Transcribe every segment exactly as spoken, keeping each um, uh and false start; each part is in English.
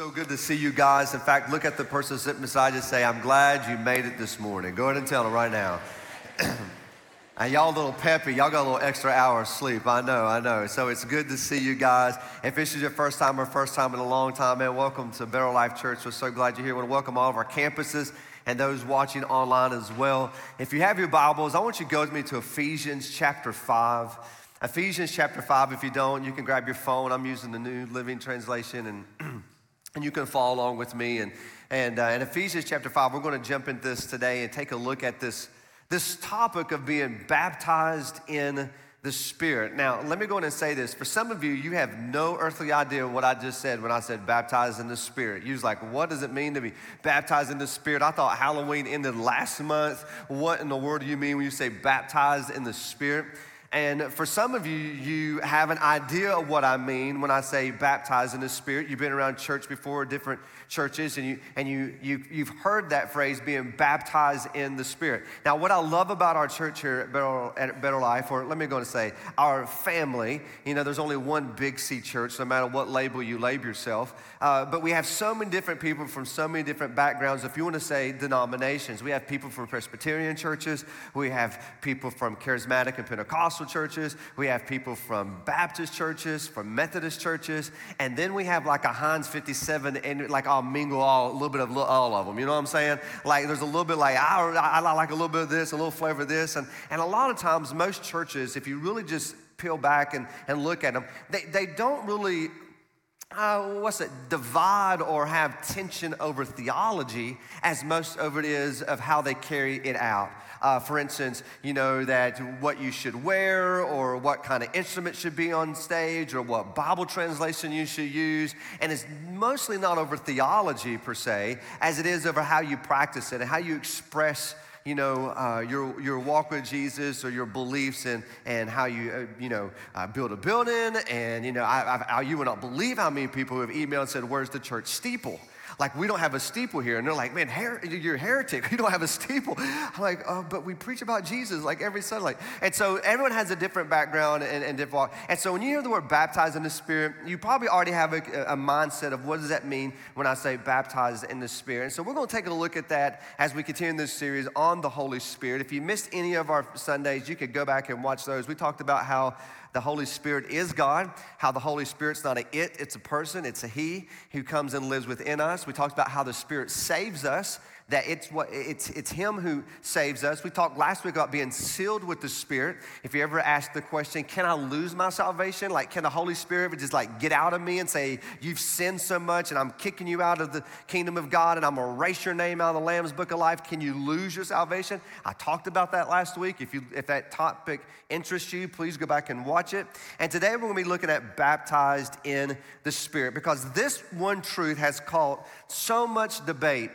So good to see you guys. In fact, look at the person sitting beside you and say, I'm glad you made it this morning. Go ahead and tell them right now. And y'all a little peppy. Y'all got a little extra hour of sleep. I know, I know. So it's good to see you guys. If this is your first time or first time in a long time, man, welcome to Better Life Church. We're so glad you're here. I want to welcome all of our campuses and those watching online as well. If you have your Bibles, I want you to go with me to Ephesians chapter five. Ephesians chapter five. If you don't, you can grab your phone. I'm using the New Living Translation, and and you can follow along with me. And and uh, in Ephesians chapter five, we're going to jump into this today and take a look at this This topic of being baptized in the Spirit. Now, let me go in and say this. For some of you, you have no earthly idea what I just said when I said baptized in the Spirit. You was like, what does it mean to be baptized in the Spirit? I thought Halloween ended last month. What in the world do you mean when you say baptized in the Spirit? And for some of you, you have an idea of what I mean when I say baptized in the Spirit. You've been around church before, different churches, and, you, and you, you, you've heard that phrase, being baptized in the Spirit. Now, what I love about our church here at Better, at Better Life, or let me go and say, our family, you know, there's only one Big C church, no matter what label you label yourself. Uh, but we have so many different people from so many different backgrounds, if you want to say denominations. We have people from Presbyterian churches. We have people from Charismatic and Pentecostal churches. We have people from Baptist churches, from Methodist churches, and then we have like a Heinz fifty-seven, and like I'll mingle all, a little bit of all of them. You know what I'm saying? Like there's a little bit like, I, I like a little bit of this, a little flavor of this. And, and a lot of times most churches, if you really just peel back and, and look at them, they, they don't really, uh, what's it, divide or have tension over theology as most of it is of how they carry it out. Uh, for instance, you know, that what you should wear or what kind of instrument should be on stage or what Bible translation you should use. And it's mostly not over theology per se, as it is over how you practice it and how you express, you know, uh, your your walk with Jesus or your beliefs and, and how you, uh, you know, uh, build a building. And, you know, I, I, you will not believe how many people who have emailed and said, where's the church steeple? Like, we don't have a steeple here. And they're like, man, her- you're a heretic. You don't have a steeple. I'm like, oh, but we preach about Jesus like every Sunday. Like, and so everyone has a different background and, and different walk. And so when you hear the word baptized in the Spirit, you probably already have a, a mindset of what does that mean when I say baptized in the Spirit. And so we're going to take a look at that as we continue this series on the Holy Spirit. If you missed any of our Sundays, you could go back and watch those. We talked about how the Holy Spirit is God, how the Holy Spirit's not an it, it's a person, it's a he who comes and lives within us. We talked about how the Spirit saves us, that it's what it's it's him who saves us. We talked last week about being sealed with the Spirit. If you ever asked the question, can I lose my salvation? Like, can the Holy Spirit just like get out of me and say, you've sinned so much and I'm kicking you out of the kingdom of God and I'm gonna erase your name out of the Lamb's book of life. Can you lose your salvation? I talked about that last week. If you if that topic interests you, please go back and watch it. And today we're gonna be looking at baptized in the Spirit, because this one truth has caught so much debate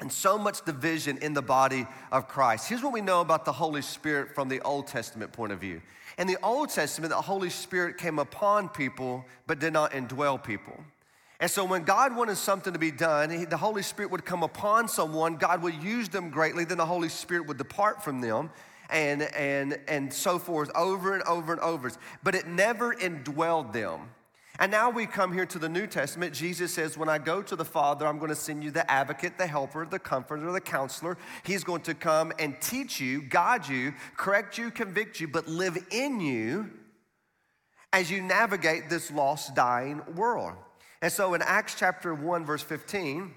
and so much division in the body of Christ. Here's what we know about the Holy Spirit from the Old Testament point of view. In the Old Testament, the Holy Spirit came upon people, but did not indwell people. And so when God wanted something to be done, the Holy Spirit would come upon someone, God would use them greatly, then the Holy Spirit would depart from them, and, and, and so forth, over and over and over. But it never indwelled them. And now we come here to the New Testament. Jesus says, when I go to the Father, I'm going to send you the advocate, the helper, the comforter, the counselor. He's going to come and teach you, guide you, correct you, convict you, but live in you as you navigate this lost, dying world. And so in Acts chapter one, verse fifteen,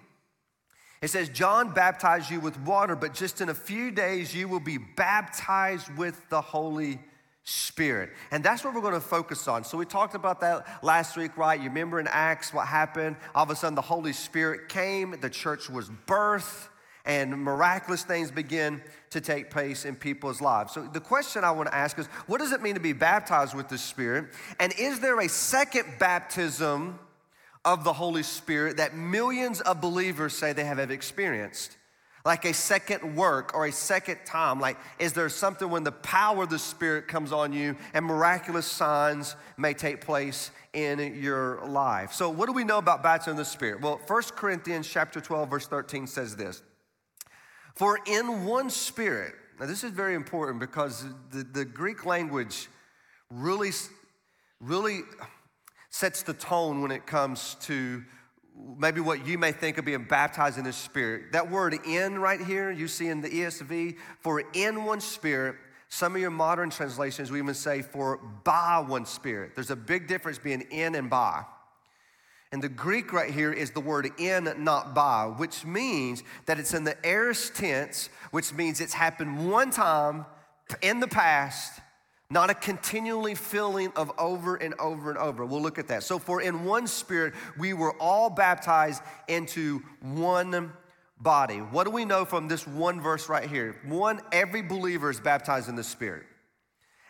it says, John baptized you with water, but just in a few days you will be baptized with the Holy Spirit. Spirit. And that's what we're going to focus on. So we talked about that last week, right? You remember in Acts what happened? All of a sudden the Holy Spirit came, the church was birthed, and miraculous things begin to take place in people's lives. So the question I want to ask is, what does it mean to be baptized with the Spirit? And is there a second baptism of the Holy Spirit that millions of believers say they have experienced? Like a second work or a second time? Like, is there something when the power of the Spirit comes on you and miraculous signs may take place in your life? So what do we know about baptism in the Spirit? Well, First Corinthians chapter twelve, verse thirteen says this. For in one Spirit, now this is very important because the, the Greek language really, really sets the tone when it comes to maybe what you may think of being baptized in the Spirit. That word in right here, you see in the E S V, for in one Spirit. Some of your modern translations, we even say for by one Spirit. There's a big difference being in and by. And the Greek right here is the word in, not by, which means that it's in the aorist tense, which means it's happened one time in the past, not a continually filling of over and over and over. We'll look at that. So for in one Spirit, we were all baptized into one body. What do we know from this one verse right here? One, every believer is baptized in the Spirit.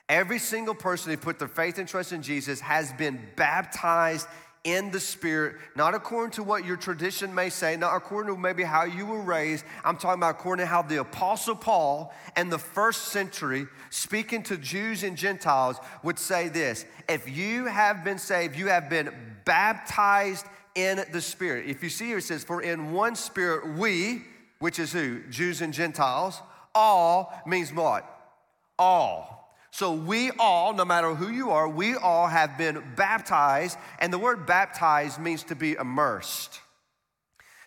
Every single person who put their faith and trust in Jesus has been baptized in the Spirit, not according to what your tradition may say, not according to maybe how you were raised. I'm talking about according to how the Apostle Paul in the first century, speaking to Jews and Gentiles, would say this: if you have been saved, you have been baptized in the Spirit. If you see here, it says, for in one Spirit we, which is who? Jews and Gentiles. All means what? All. So we all, no matter who you are, we all have been baptized, and the word baptized means to be immersed.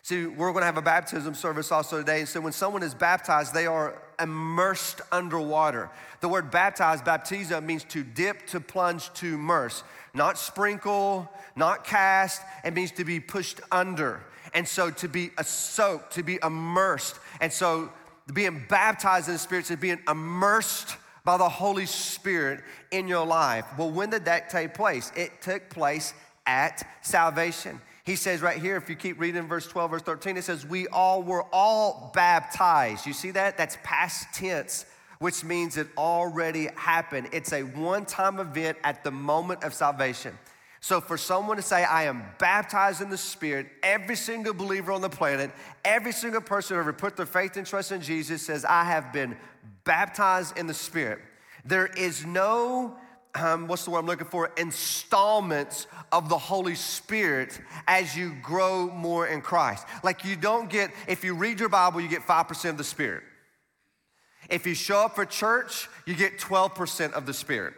See, we're gonna have a baptism service also today, and so when someone is baptized, they are immersed underwater. The word baptized, baptizo, means to dip, to plunge, to immerse. Not sprinkle, not cast, it means to be pushed under. And so to be soaked, to be immersed. And so being baptized in the Spirit is being immersed by the Holy Spirit in your life. Well, when did that take place? It took place at salvation. He says right here, if you keep reading verse twelve, verse thirteen, it says, we all were all baptized. You see that? That's past tense, which means it already happened. It's a one-time event at the moment of salvation. So for someone to say, I am baptized in the Spirit, every single believer on the planet, every single person who ever put their faith and trust in Jesus says, I have been baptized in the Spirit. There is no, um, what's the word I'm looking for, installments of the Holy Spirit as you grow more in Christ. Like you don't get, if you read your Bible, you get five percent of the Spirit. If you show up for church, you get twelve percent of the Spirit.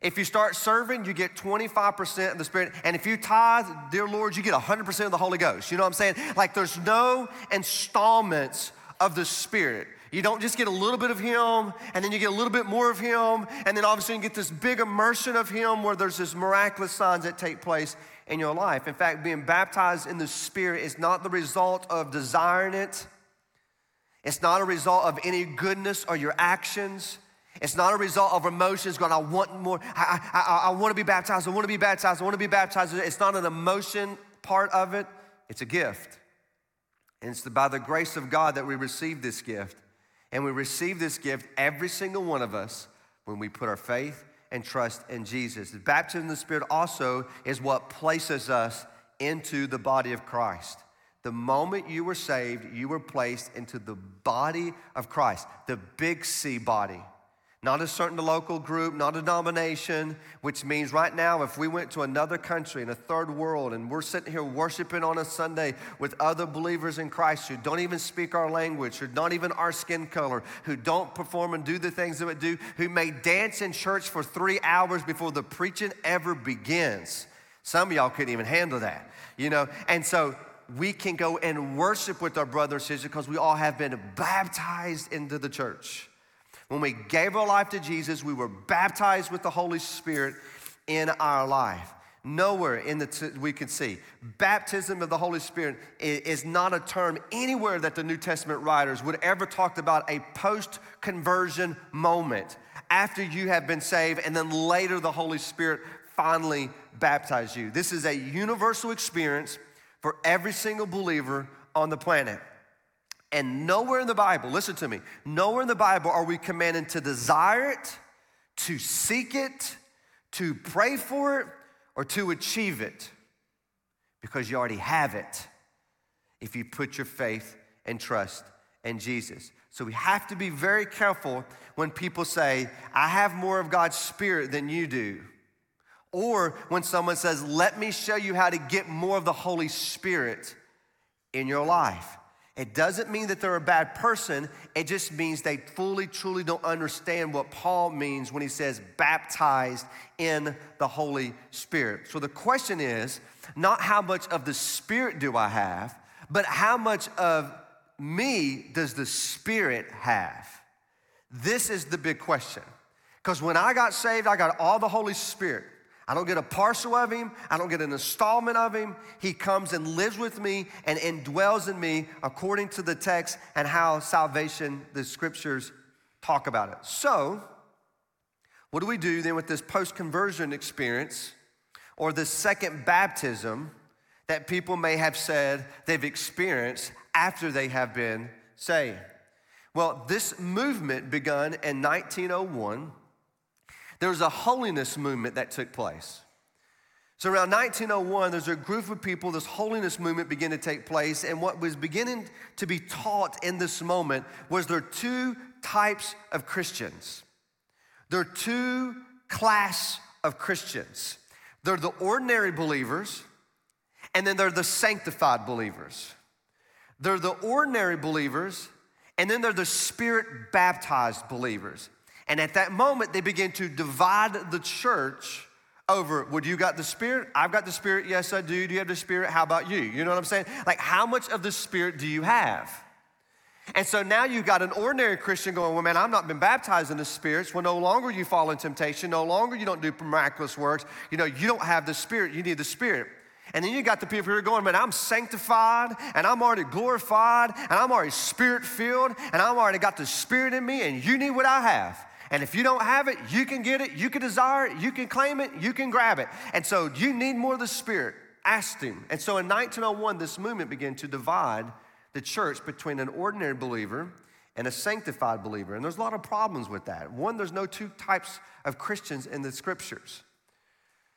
If you start serving, you get twenty-five percent of the Spirit. And if you tithe, dear Lord, you get one hundred percent of the Holy Ghost. You know what I'm saying? Like there's no installments of the Spirit. You don't just get a little bit of Him, and then you get a little bit more of Him, and then all of a sudden you get this big immersion of Him where there's this miraculous signs that take place in your life. In fact, being baptized in the Spirit is not the result of desiring it. It's not a result of any goodness or your actions. It's not a result of emotions going, I want more, I, I, I wanna be baptized, I wanna be baptized, I wanna be baptized. It's not an emotion part of it, it's a gift. And it's by the grace of God that we receive this gift. And we receive this gift, every single one of us, when we put our faith and trust in Jesus. The baptism in the Spirit also is what places us into the body of Christ. The moment you were saved, you were placed into the body of Christ, the big C body. Not a certain local group, not a denomination, which means right now if we went to another country in a third world and we're sitting here worshiping on a Sunday with other believers in Christ who don't even speak our language, who don't even our skin color, who don't perform and do the things that we do, who may dance in church for three hours before the preaching ever begins. Some of y'all couldn't even handle that, you know? And so we can go and worship with our brothers and sisters because we all have been baptized into the church. When we gave our life to Jesus, we were baptized with the Holy Spirit in our life. Nowhere in the t- we can see. Baptism of the Holy Spirit is not a term anywhere that the New Testament writers would ever talk about a post-conversion moment after you have been saved and then later the Holy Spirit finally baptized you. This is a universal experience for every single believer on the planet. And nowhere in the Bible, listen to me, nowhere in the Bible are we commanded to desire it, to seek it, to pray for it, or to achieve it, because you already have it if you put your faith and trust in Jesus. So we have to be very careful when people say, I have more of God's Spirit than you do. Or when someone says, let me show you how to get more of the Holy Spirit in your life. It doesn't mean that they're a bad person. It just means they fully, truly don't understand what Paul means when he says baptized in the Holy Spirit. So the question is not how much of the Spirit do I have, but how much of me does the Spirit have? This is the big question. Because when I got saved, I got all the Holy Spirit. I don't get a parcel of him. I don't get an installment of him. He comes and lives with me and indwells in me according to the text and how salvation, the scriptures talk about it. So what do we do then with this post-conversion experience or this second baptism that people may have said they've experienced after they have been saved? Well, this movement begun in nineteen oh one. There was a holiness movement that took place. So around nineteen oh one, there's a group of people, this holiness movement began to take place, and what was beginning to be taught in this moment was there are two types of Christians. There are two class of Christians. They're the ordinary believers, and then they're the sanctified believers. They're the ordinary believers, and then they're the Spirit-baptized believers. And at that moment, they begin to divide the church over, well, do you got the Spirit? I've got the Spirit. Yes, I do. Do you have the Spirit? How about you? You know what I'm saying? Like, how much of the Spirit do you have? And so now you've got an ordinary Christian going, well, man, I've not been baptized in the Spirit. Well, no longer you fall in temptation. No longer you don't do miraculous works. You know, you don't have the Spirit. You need the Spirit. And then you got the people who are going, man, I'm sanctified, and I'm already glorified, and I'm already Spirit-filled, and I've already got the Spirit in me, and you need what I have. And if you don't have it, you can get it, you can desire it, you can claim it, you can grab it. And so you need more of the Spirit. Ask him. And so in nineteen oh one, this movement began to divide the church between an ordinary believer and a sanctified believer. And there's a lot of problems with that. One, there's no two types of Christians in the scriptures.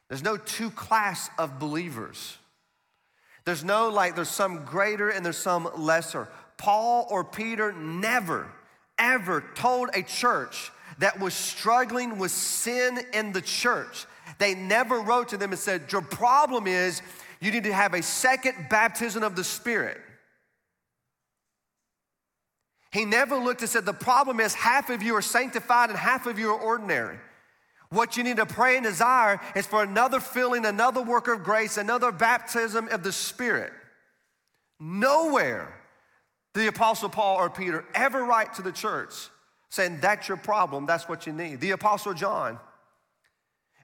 There's no two class of believers. There's no like there's some greater and there's some lesser. Paul or Peter never, ever told a church that was struggling with sin in the church. They never wrote to them and said, your problem is you need to have a second baptism of the Spirit. He never looked and said, the problem is half of you are sanctified and half of you are ordinary. What you need to pray and desire is for another filling, another work of grace, another baptism of the Spirit. Nowhere did the Apostle Paul or Peter ever write to the church saying, that's your problem, that's what you need. The Apostle John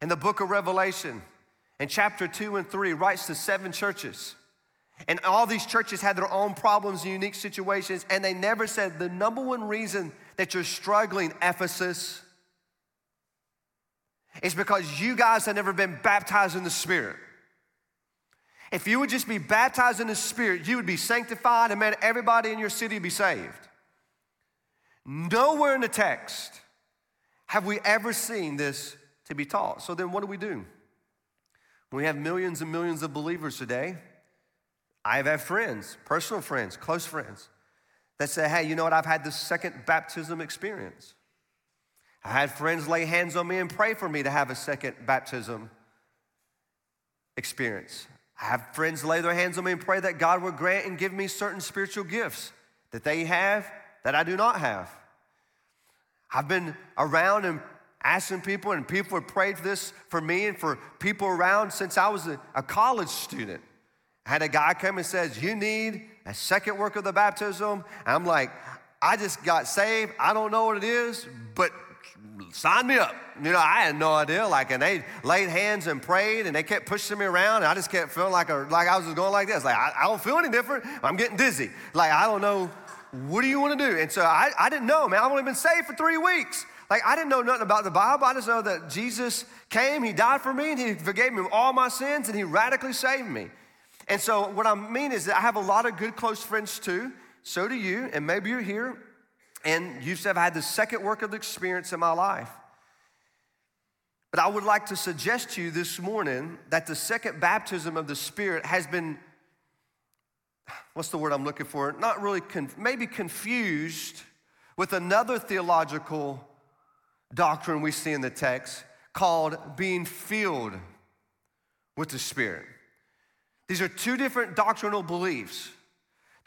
in the book of Revelation in chapter two and three writes to seven churches. And all these churches had their own problems and unique situations, and they never said the number one reason that you're struggling, Ephesus, it's because you guys have never been baptized in the Spirit. If you would just be baptized in the Spirit, you would be sanctified, and man, everybody in your city would be saved. Nowhere in the text have we ever seen this to be taught. So then what do we do? We have millions and millions of believers today. I've had friends, personal friends, close friends, that say, hey, you know what, I've had this second baptism experience. I had friends lay hands on me and pray for me to have a second baptism experience. I have friends lay their hands on me and pray that God would grant and give me certain spiritual gifts that they have that I do not have. I've been around and asking people, and people have prayed this for me and for people around since I was a, a college student. I had a guy come and says, you need a second work of the baptism. And I'm like, I just got saved. I don't know what it is, but sign me up. You know, I had no idea. Like, and they laid hands and prayed, and they kept pushing me around, and I just kept feeling like a, like I was just going like this. Like, I, I don't feel any different. I'm getting dizzy. Like, I don't know. What do you want to do? And so I, I didn't know, man. I've only been saved for three weeks. Like, I didn't know nothing about the Bible. I just know that Jesus came, he died for me, and he forgave me all my sins, and he radically saved me. And so what I mean is that I have a lot of good close friends too. So do you, and maybe you're here, and you said, I've had the second work of the experience in my life. But I would like to suggest to you this morning that the second baptism of the Spirit has been, what's the word I'm looking for? Not really, conf- maybe confused with another theological doctrine we see in the text called being filled with the Spirit. These are two different doctrinal beliefs.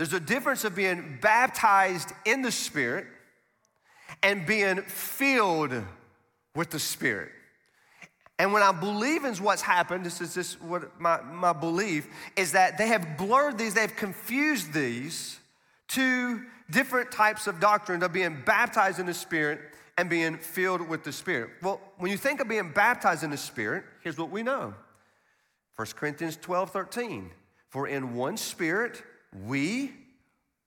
There's a difference of being baptized in the Spirit and being filled with the Spirit. And when I believe in what's happened, this is just what my, my belief, is that they have blurred these, they've confused these two different types of doctrine of being baptized in the Spirit and being filled with the Spirit. Well, when you think of being baptized in the Spirit, here's what we know. First Corinthians twelve, thirteen, for in one Spirit we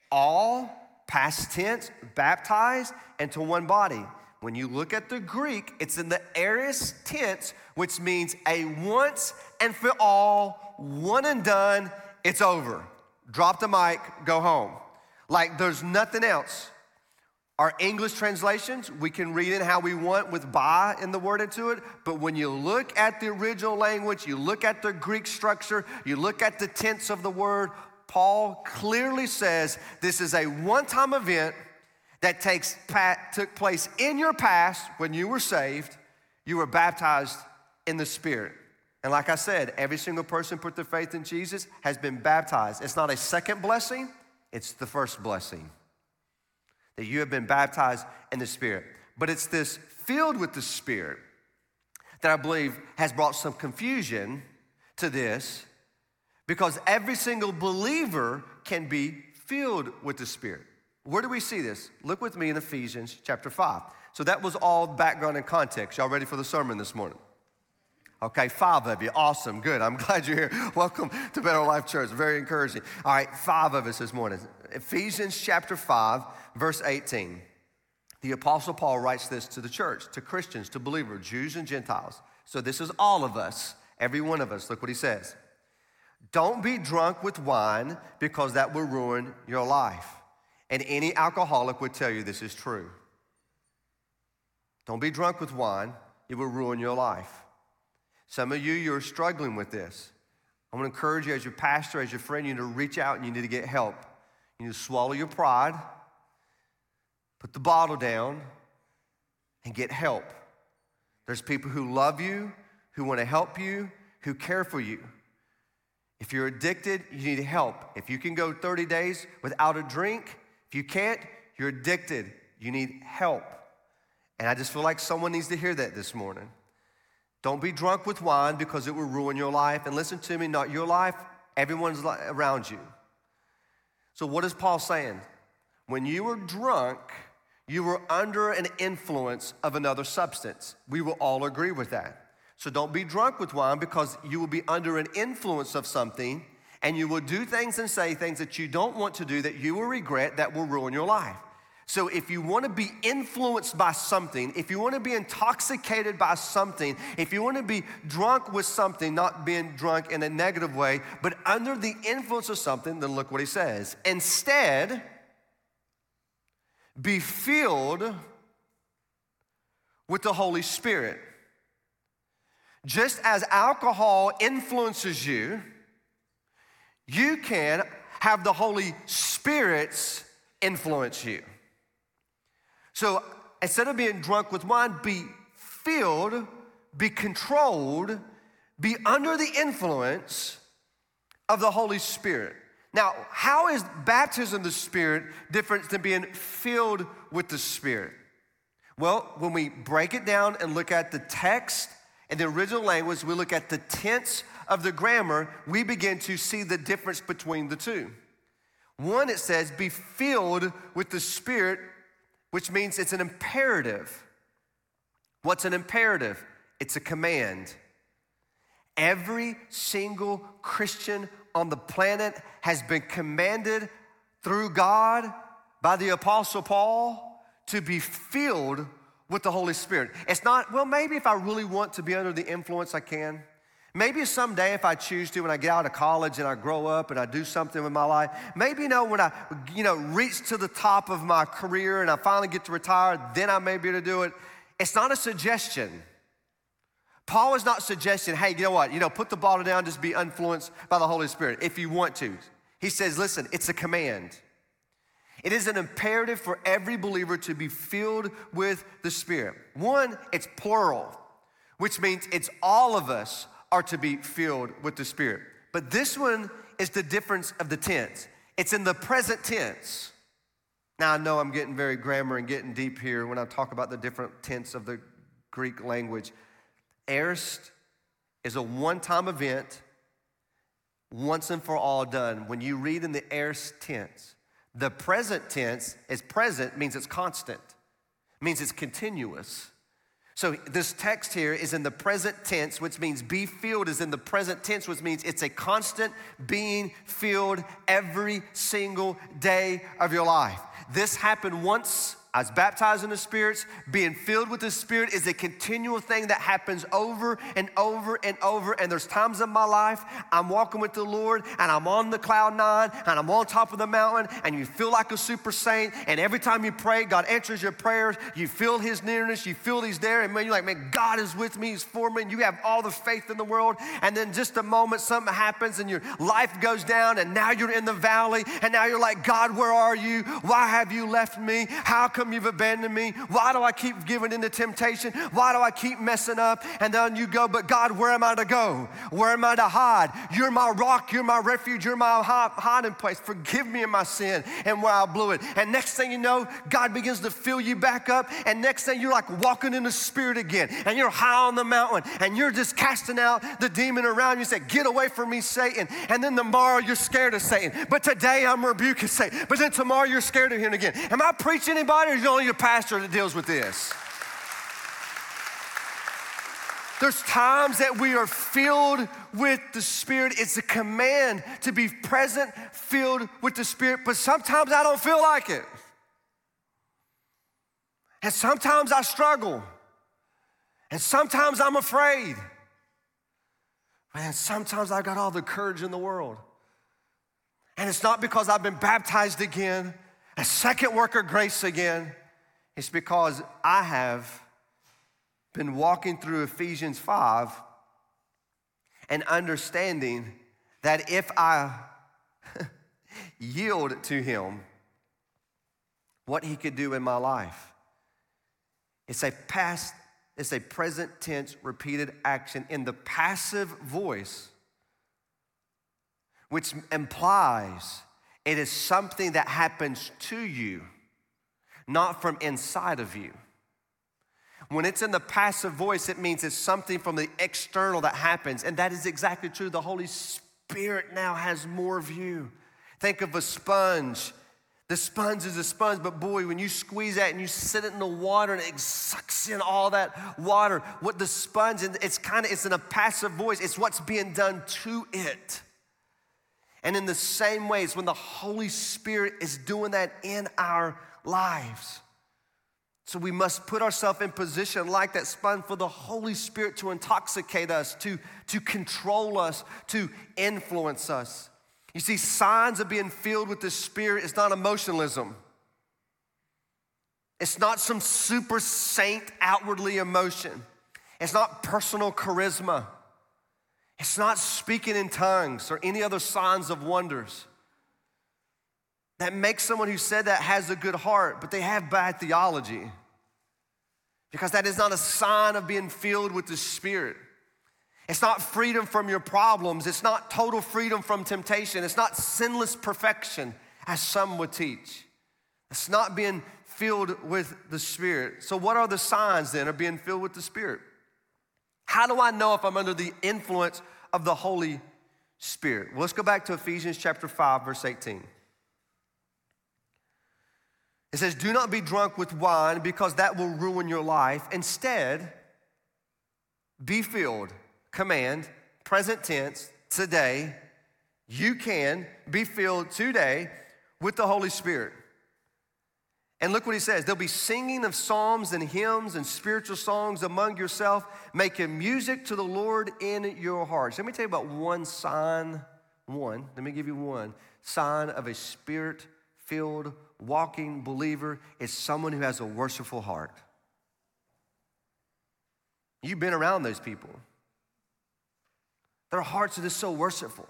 all, past tense, baptized into one body. When you look at the Greek, it's in the aorist tense, which means a once and for all, one and done, it's over. Drop the mic, go home. Like there's nothing else. Our English translations, we can read in how we want with by in the word into it, but when you look at the original language, you look at the Greek structure, you look at the tense of the word, Paul clearly says this is a one-time event that takes, took place in your past when you were saved, you were baptized in the Spirit. And like I said, every single person put their faith in Jesus has been baptized. It's not a second blessing, it's the first blessing, that you have been baptized in the Spirit. But it's this filled with the Spirit that I believe has brought some confusion to this, because every single believer can be filled with the Spirit. Where do we see this? Look with me in Ephesians chapter five. So that was all background and context. Y'all ready for the sermon this morning? Okay, five of you, awesome, good. I'm glad you're here. Welcome to Better Life Church, very encouraging. All right, five of us this morning. Ephesians chapter five, verse eighteen. The Apostle Paul writes this to the church, to Christians, to believers, Jews and Gentiles. So this is all of us, every one of us. Look what he says. Don't be drunk with wine because that will ruin your life. And any alcoholic would tell you this is true. Don't be drunk with wine. It will ruin your life. Some of you, you're struggling with this. I want to encourage you as your pastor, as your friend, you need to reach out and you need to get help. You need to swallow your pride, put the bottle down, and get help. There's people who love you, who want to help you, who care for you. If you're addicted, you need help. If you can go thirty days without a drink, if you can't, you're addicted. You need help. And I just feel like someone needs to hear that this morning. Don't be drunk with wine because it will ruin your life. And listen to me, not your life, everyone's around you. So what is Paul saying? When you were drunk, you were under an influence of another substance. We will all agree with that. So don't be drunk with wine because you will be under an influence of something and you will do things and say things that you don't want to do that you will regret that will ruin your life. So if you want to be influenced by something, if you want to be intoxicated by something, if you want to be drunk with something, not being drunk in a negative way, but under the influence of something, then look what he says. Instead, be filled with the Holy Spirit. Just as alcohol influences you, you can have the Holy Spirit's influence you. So instead of being drunk with wine, be filled, be controlled, be under the influence of the Holy Spirit. Now, how is baptism of the Spirit different than being filled with the Spirit? Well, when we break it down and look at the text and the original language, we look at the tense of the grammar, we begin to see the difference between the two. One, it says, be filled with the Spirit, which means it's an imperative. What's an imperative? It's a command. Every single Christian on the planet has been commanded through God by the Apostle Paul to be filled with the Holy Spirit. It's not, well, maybe if I really want to be under the influence, I can. Maybe someday if I choose to, when I get out of college and I grow up and I do something with my life, maybe, you know, when I, you know, reach to the top of my career and I finally get to retire, then I may be able to do it. It's not a suggestion. Paul is not suggesting, hey, you know what, you know, put the bottle down, just be influenced by the Holy Spirit if you want to. He says, listen, it's a command. It is an imperative for every believer to be filled with the Spirit. One, it's plural, which means it's all of us are to be filled with the Spirit. But this one is the difference of the tense. It's in the present tense. Now, I know I'm getting very grammar and getting deep here when I talk about the different tense of the Greek language. Erst is a one-time event, once and for all done. When you read in the erst tense, the present tense is present, means it's constant, means it's continuous. So this text here is in the present tense, which means be filled is in the present tense, which means it's a constant being filled every single day of your life. This happened once. I was baptized in the Spirit. Being filled with the Spirit is a continual thing that happens over and over and over. And there's times in my life I'm walking with the Lord and I'm on the cloud nine and I'm on top of the mountain and you feel like a super saint. And every time you pray, God answers your prayers. You feel His nearness. You feel He's there. And man, you're like, man, God is with me. He's for me. And you have all the faith in the world. And then just a moment, something happens and your life goes down and now you're in the valley. And now you're like, God, where are you? Why have you left me? How come you've abandoned me? Why do I keep giving into temptation? Why do I keep messing up? And then you go, but God, where am I to go? Where am I to hide? You're my rock. You're my refuge. You're my hiding place. Forgive me of my sin and where I blew it. And next thing you know, God begins to fill you back up. And next thing you're like walking in the Spirit again. And you're high on the mountain. And you're just casting out the demon around you. You say, get away from me, Satan. And then tomorrow you're scared of Satan. But today I'm rebuking Satan. But then tomorrow you're scared of him again. Am I preaching anybody? There's only a pastor that deals with this. There's times that we are filled with the Spirit. It's a command to be present, filled with the Spirit, but sometimes I don't feel like it. And sometimes I struggle. And sometimes I'm afraid. And sometimes I've got all the courage in the world. And it's not because I've been baptized again, a second work of grace again. It's because I have been walking through Ephesians five and understanding that if I yield to Him, what He could do in my life. It's a past, it's a present tense repeated action in the passive voice, which implies it is something that happens to you, not from inside of you. When it's in the passive voice, it means it's something from the external that happens, and that is exactly true. The Holy Spirit now has more of you. Think of a sponge. The sponge is a sponge, but boy, when you squeeze that and you sit it in the water and it sucks in all that water, what the sponge, it's kind of, it's in a passive voice. It's what's being done to it. And in the same ways, when the Holy Spirit is doing that in our lives. So we must put ourselves in position like that sponge for the Holy Spirit to intoxicate us, to, to control us, to influence us. You see, signs of being filled with the Spirit is not emotionalism. It's not some super saint outwardly emotion. It's not personal charisma. It's not speaking in tongues or any other signs of wonders. That makes someone who said that has a good heart, but they have bad theology, because that is not a sign of being filled with the Spirit. It's not freedom from your problems. It's not total freedom from temptation. It's not sinless perfection, as some would teach. It's not being filled with the Spirit. So what are the signs then of being filled with the Spirit? How do I know if I'm under the influence of the Holy Spirit? Well, let's go back to Ephesians chapter five, verse eighteen. It says, do not be drunk with wine, because that will ruin your life. Instead, be filled, command, present tense, today. You can be filled today with the Holy Spirit. And look what he says. There'll be singing of psalms and hymns and spiritual songs among yourself, making music to the Lord in your hearts. Let me tell you about one sign, one, let me give you one, sign of a Spirit-filled, walking believer is someone who has a worshipful heart. You've been around those people. Their hearts are just so worshipful.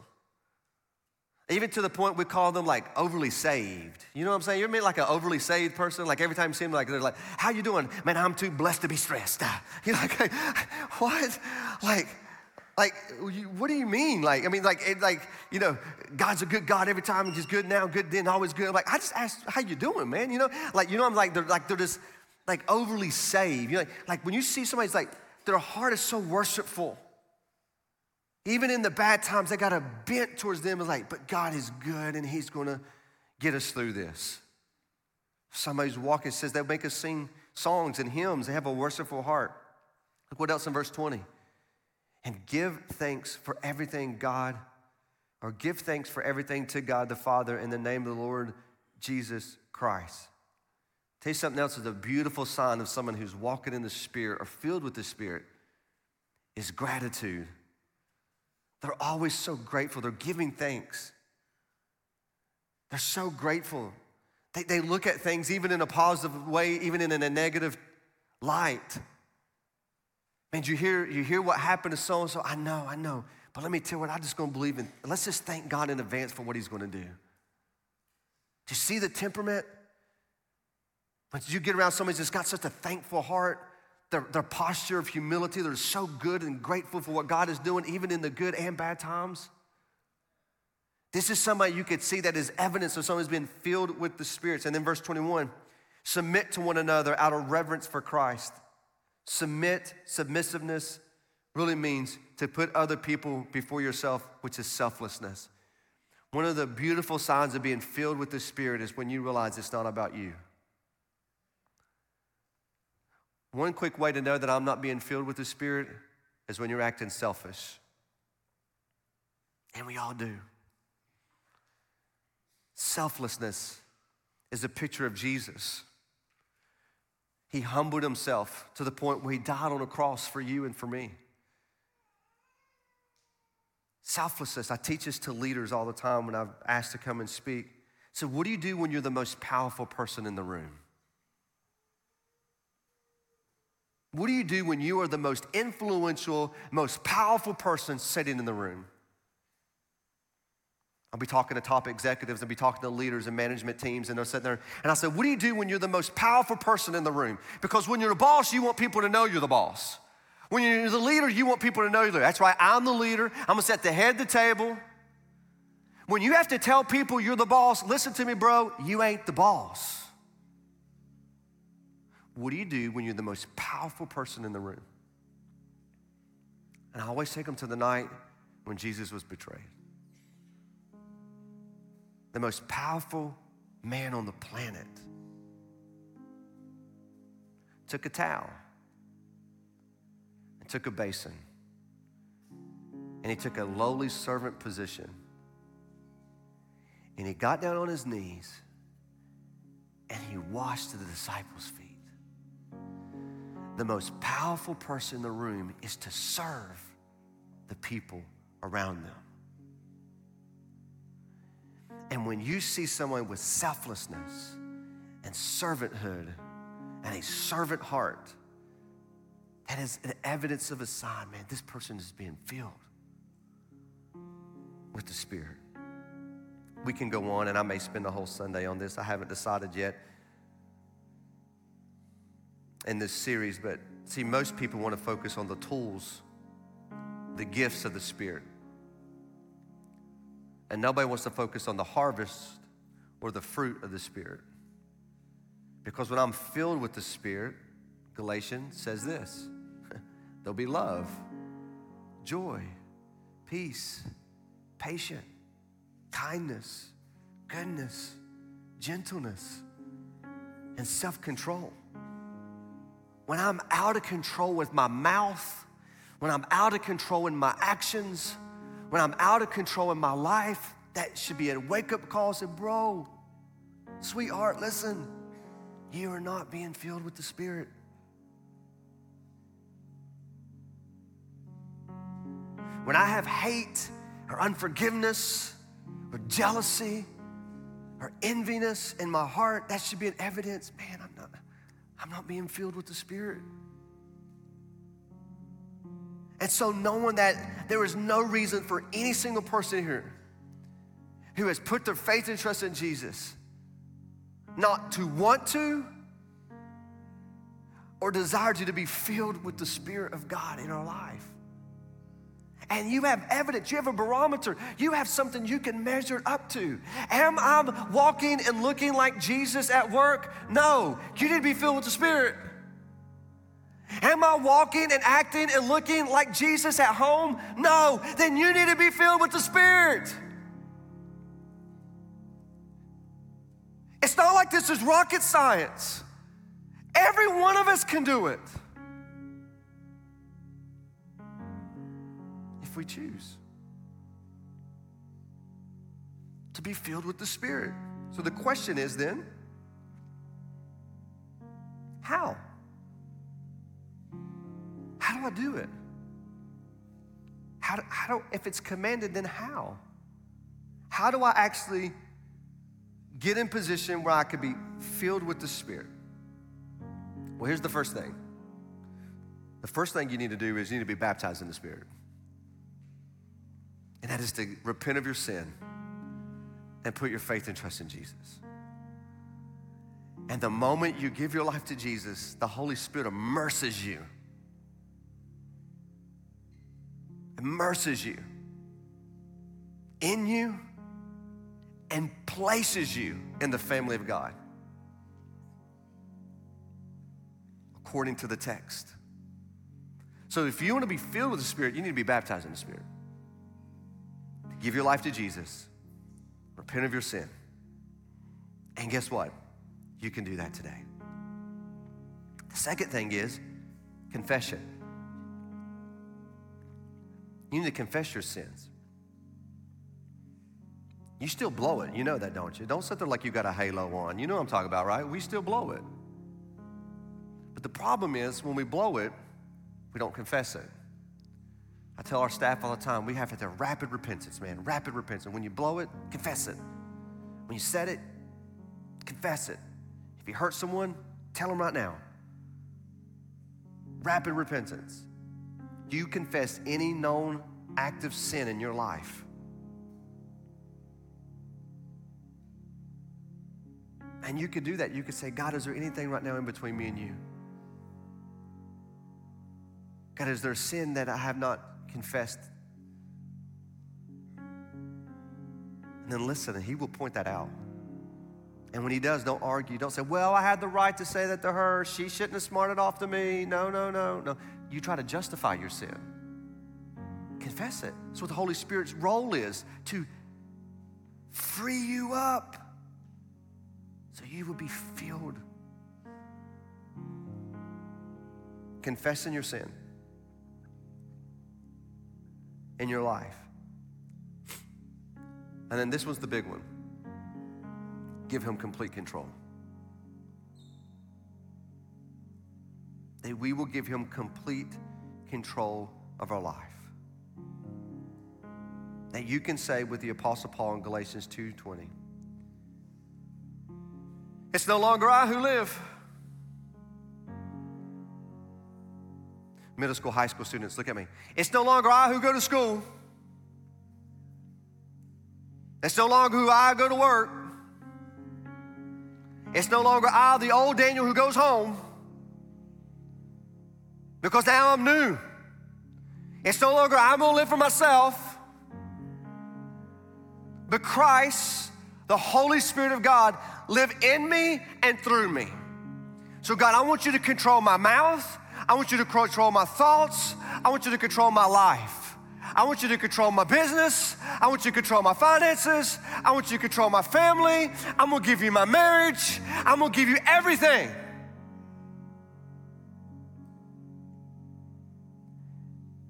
Even to the point we call them like overly saved. You know what I'm saying? You mean like an overly saved person? Like every time you see them, like they're like, how you doing? Man, I'm too blessed to be stressed. You're like, what? Like, Like, what do you mean? Like, I mean, like, it, like, you know, God's a good God every time. He's good now, good then, always good. I'm like, I just asked, how you doing, man? You know, like, you know, I'm like, they're like, they're just like overly saved. You know, like, like when you see somebody's like, their heart is so worshipful. Even in the bad times, they got a bent towards them. It's like, but God is good and he's going to get us through this. Somebody's walking, says they'll make us sing songs and hymns. They have a worshipful heart. Look what else in verse twenty. And give thanks for everything God, or give thanks for everything to God the Father in the name of the Lord Jesus Christ. I'll tell you something else is a beautiful sign of someone who's walking in the Spirit or filled with the Spirit is gratitude. They're always so grateful. They're giving thanks. They're so grateful. They, they look at things even in a positive way, even in a negative light. And you hear you hear what happened to so-and-so? I know, I know. But let me tell you what, I'm just going to believe in. Let's just thank God in advance for what he's going to do. Do you see the temperament? Once you get around somebody that's got such a thankful heart, their, their posture of humility, they're so good and grateful for what God is doing, even in the good and bad times. This is somebody you could see that is evidence of someone who's been filled with the spirits. And then verse twenty-one, submit to one another out of reverence for Christ. Submit, submissiveness really means to put other people before yourself, which is selflessness. One of the beautiful signs of being filled with the Spirit is when you realize it's not about you. One quick way to know that I'm not being filled with the Spirit is when you're acting selfish. And we all do. Selflessness is a picture of Jesus. He humbled himself to the point where he died on a cross for you and for me. Selflessness, I teach this to leaders all the time when I'm asked to come and speak. So what do you do when you're the most powerful person in the room? What do you do when you are the most influential, most powerful person sitting in the room? I'll be talking to top executives, I'll be talking to leaders and management teams, and they're sitting there, and I said, what do you do when you're the most powerful person in the room? Because when you're the boss, you want people to know you're the boss. When you're the leader, you want people to know you're the leader. That's right, I'm the leader, I'm gonna set the head of the table. When you have to tell people you're the boss, listen to me, bro, you ain't the boss. What do you do when you're the most powerful person in the room? And I always take them to the night when Jesus was betrayed. The most powerful man on the planet took a towel and took a basin and he took a lowly servant position and he got down on his knees and he washed the disciples' feet. The most powerful person in the room is to serve the people around them. And when you see someone with selflessness and servanthood and a servant heart, that is an evidence of a sign, man, this person is being filled with the Spirit. We can go on, and I may spend the whole Sunday on this. I haven't decided yet in this series, but see, most people want to focus on the tools, the gifts of the Spirit. And nobody wants to focus on the harvest or the fruit of the Spirit. Because when I'm filled with the Spirit, Galatians says this, there'll be love, joy, peace, patience, kindness, goodness, gentleness, and self-control. When I'm out of control with my mouth, when I'm out of control in my actions, when I'm out of control in my life, that should be a wake-up call. Say, bro, sweetheart, listen, you are not being filled with the Spirit. When I have hate or unforgiveness or jealousy or enviness in my heart, that should be an evidence, man, I'm not, I'm not being filled with the Spirit. And so knowing that there is no reason for any single person here who has put their faith and trust in Jesus not to want to or desire to, to be filled with the Spirit of God in our life. and you have evidence, you have a barometer, you have something you can measure up to. Am I walking and looking like Jesus at work? No, you need to be filled with the Spirit. Am I walking and acting and looking like Jesus at home? No, then you need to be filled with the Spirit. It's not like this is rocket science. Every one of us can do it if we choose to be filled with the Spirit. So the question is then, how? How do I do it? How do, how do, if it's commanded, then how? How do I actually get in position where I could be filled with the Spirit? Well, here's the first thing. The first thing you need to do is you need to be baptized in the Spirit. And that is to repent of your sin and put your faith and trust in Jesus. And the moment you give your life to Jesus, the Holy Spirit immerses you. Immerses you in you and places you in the family of God, according to the text. So if you want to be filled with the Spirit, you need to be baptized in the Spirit. Give your life to Jesus, repent of your sin, and guess what? You can do that today. The second thing is confession. You need to confess your sins. You still blow it, you know that, don't you? Don't sit there like you got a halo on. You know what I'm talking about, right? We still blow it. But the problem is when we blow it, we don't confess it. I tell our staff all the time, we have to have rapid repentance, man, rapid repentance. When you blow it, confess it. When you said it, confess it. If you hurt someone, tell them right now. Rapid repentance. Do you confess any known active sin in your life? And you could do that. You could say, God, is there anything right now in between me and you? God, is there sin that I have not confessed? And then listen, and he will point that out. And when he does, don't argue. Don't say, well, I had the right to say that to her. She shouldn't have smarted off to me. No, no, no, no. You try to justify your sin. Confess it. That's what the Holy Spirit's role is, to free you up so you will be filled. Confessing your sin in your life. And then this one's the big one. Give him complete control. That we will give him complete control of our life. That you can say with the Apostle Paul in Galatians two twenty, it's no longer I who live. Middle school, high school students, look at me. It's no longer I who go to school. It's no longer who I go to work. It's no longer I, the old Daniel, who goes home, because now I'm new. It's no longer I'm gonna live for myself, but Christ, the Holy Spirit of God, live in me and through me. So God, I want you to control my mouth. I want you to control my thoughts. I want you to control my life. I want you to control my business. I want you to control my finances. I want you to control my family. I'm gonna give you my marriage. I'm gonna give you everything.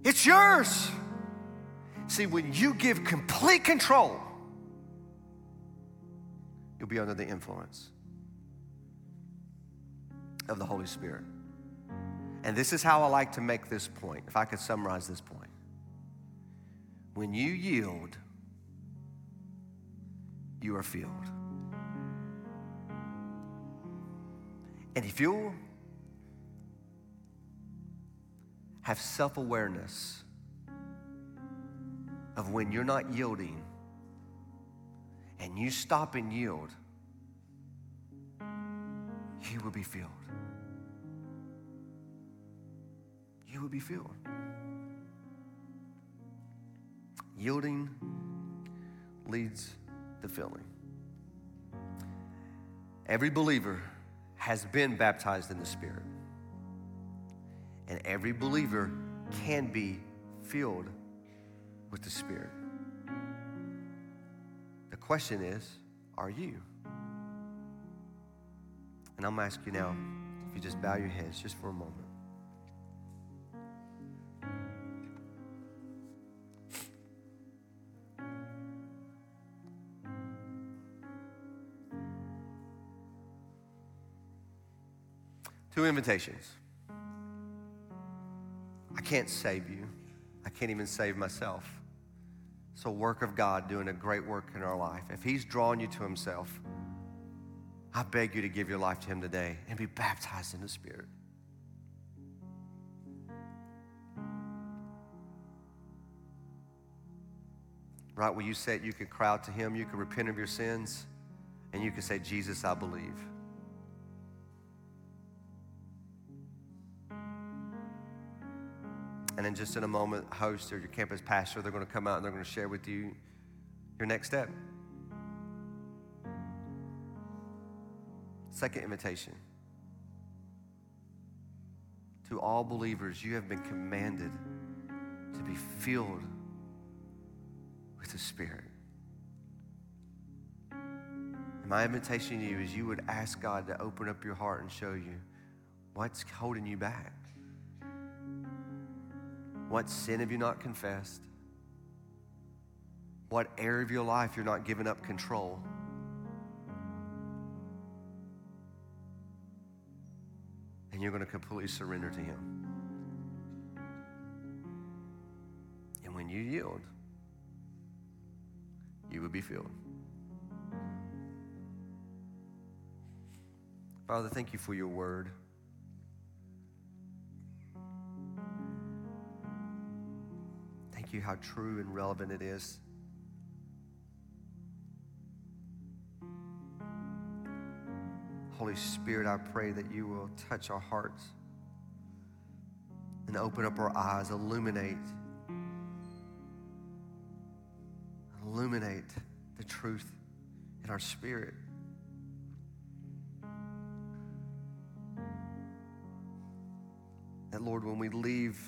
It's yours. See, when you give complete control, you'll be under the influence of the Holy Spirit. And this is how I like to make this point, if I could summarize this point. When you yield, you are filled. And if you'll have self-awareness of when you're not yielding and you stop and yield, you will be filled. You will be filled. Yielding leads to filling. Every believer has been baptized in the Spirit. And every believer can be filled with the Spirit. The question is, are you? And I'm asking you now, if you just bow your heads just for a moment. Two invitations. I can't save you. I can't even save myself. It's a work of God doing a great work in our life. If he's drawn you to himself, I beg you to give your life to him today and be baptized in the Spirit. Right where you sit, you can cry out to him, you can repent of your sins, and you can say, Jesus, I believe. And then just in a moment, host or your campus pastor, they're going to come out and they're going to share with you your next step. Second invitation. To all believers, you have been commanded to be filled with the Spirit. And my invitation to you is you would ask God to open up your heart and show you what's holding you back. What sin have you not confessed? What area of your life you're not giving up control? And you're going to completely surrender to him. And when you yield, you will be filled. Father, thank you for your word. You how true and relevant it is. Holy Spirit, I pray that you will touch our hearts and open up our eyes, illuminate, illuminate the truth in our spirit. That, Lord, when we leave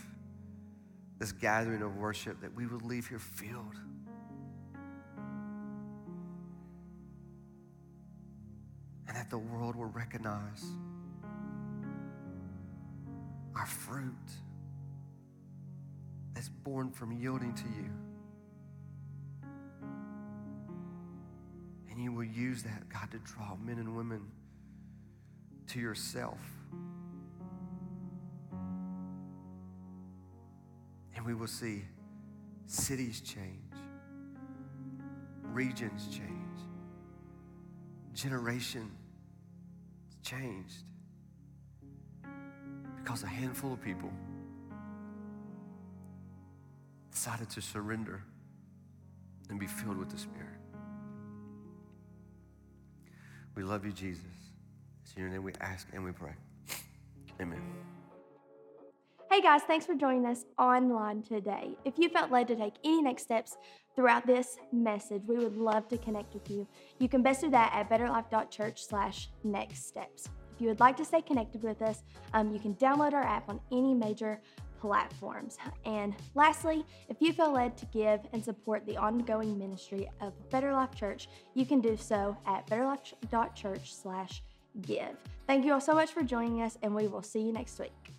this gathering of worship, that we would leave here filled. And that the world will recognize our fruit that's born from yielding to you. And you will use that, God, to draw men and women to yourself. We will see cities change, regions change, generations changed because a handful of people decided to surrender and be filled with the Spirit. We love you, Jesus. It's in your name we ask and we pray. Amen. Hey guys, thanks for joining us online today. If you felt led to take any next steps throughout this message, we would love to connect with you. You can best do that at betterlife dot church slash next steps. If you would like to stay connected with us, um, you can download our app on any major platforms. And lastly, if you feel led to give and support the ongoing ministry of Better Life Church, you can do so at betterlife dot church slash give. Thank you all so much for joining us, and we will see you next week.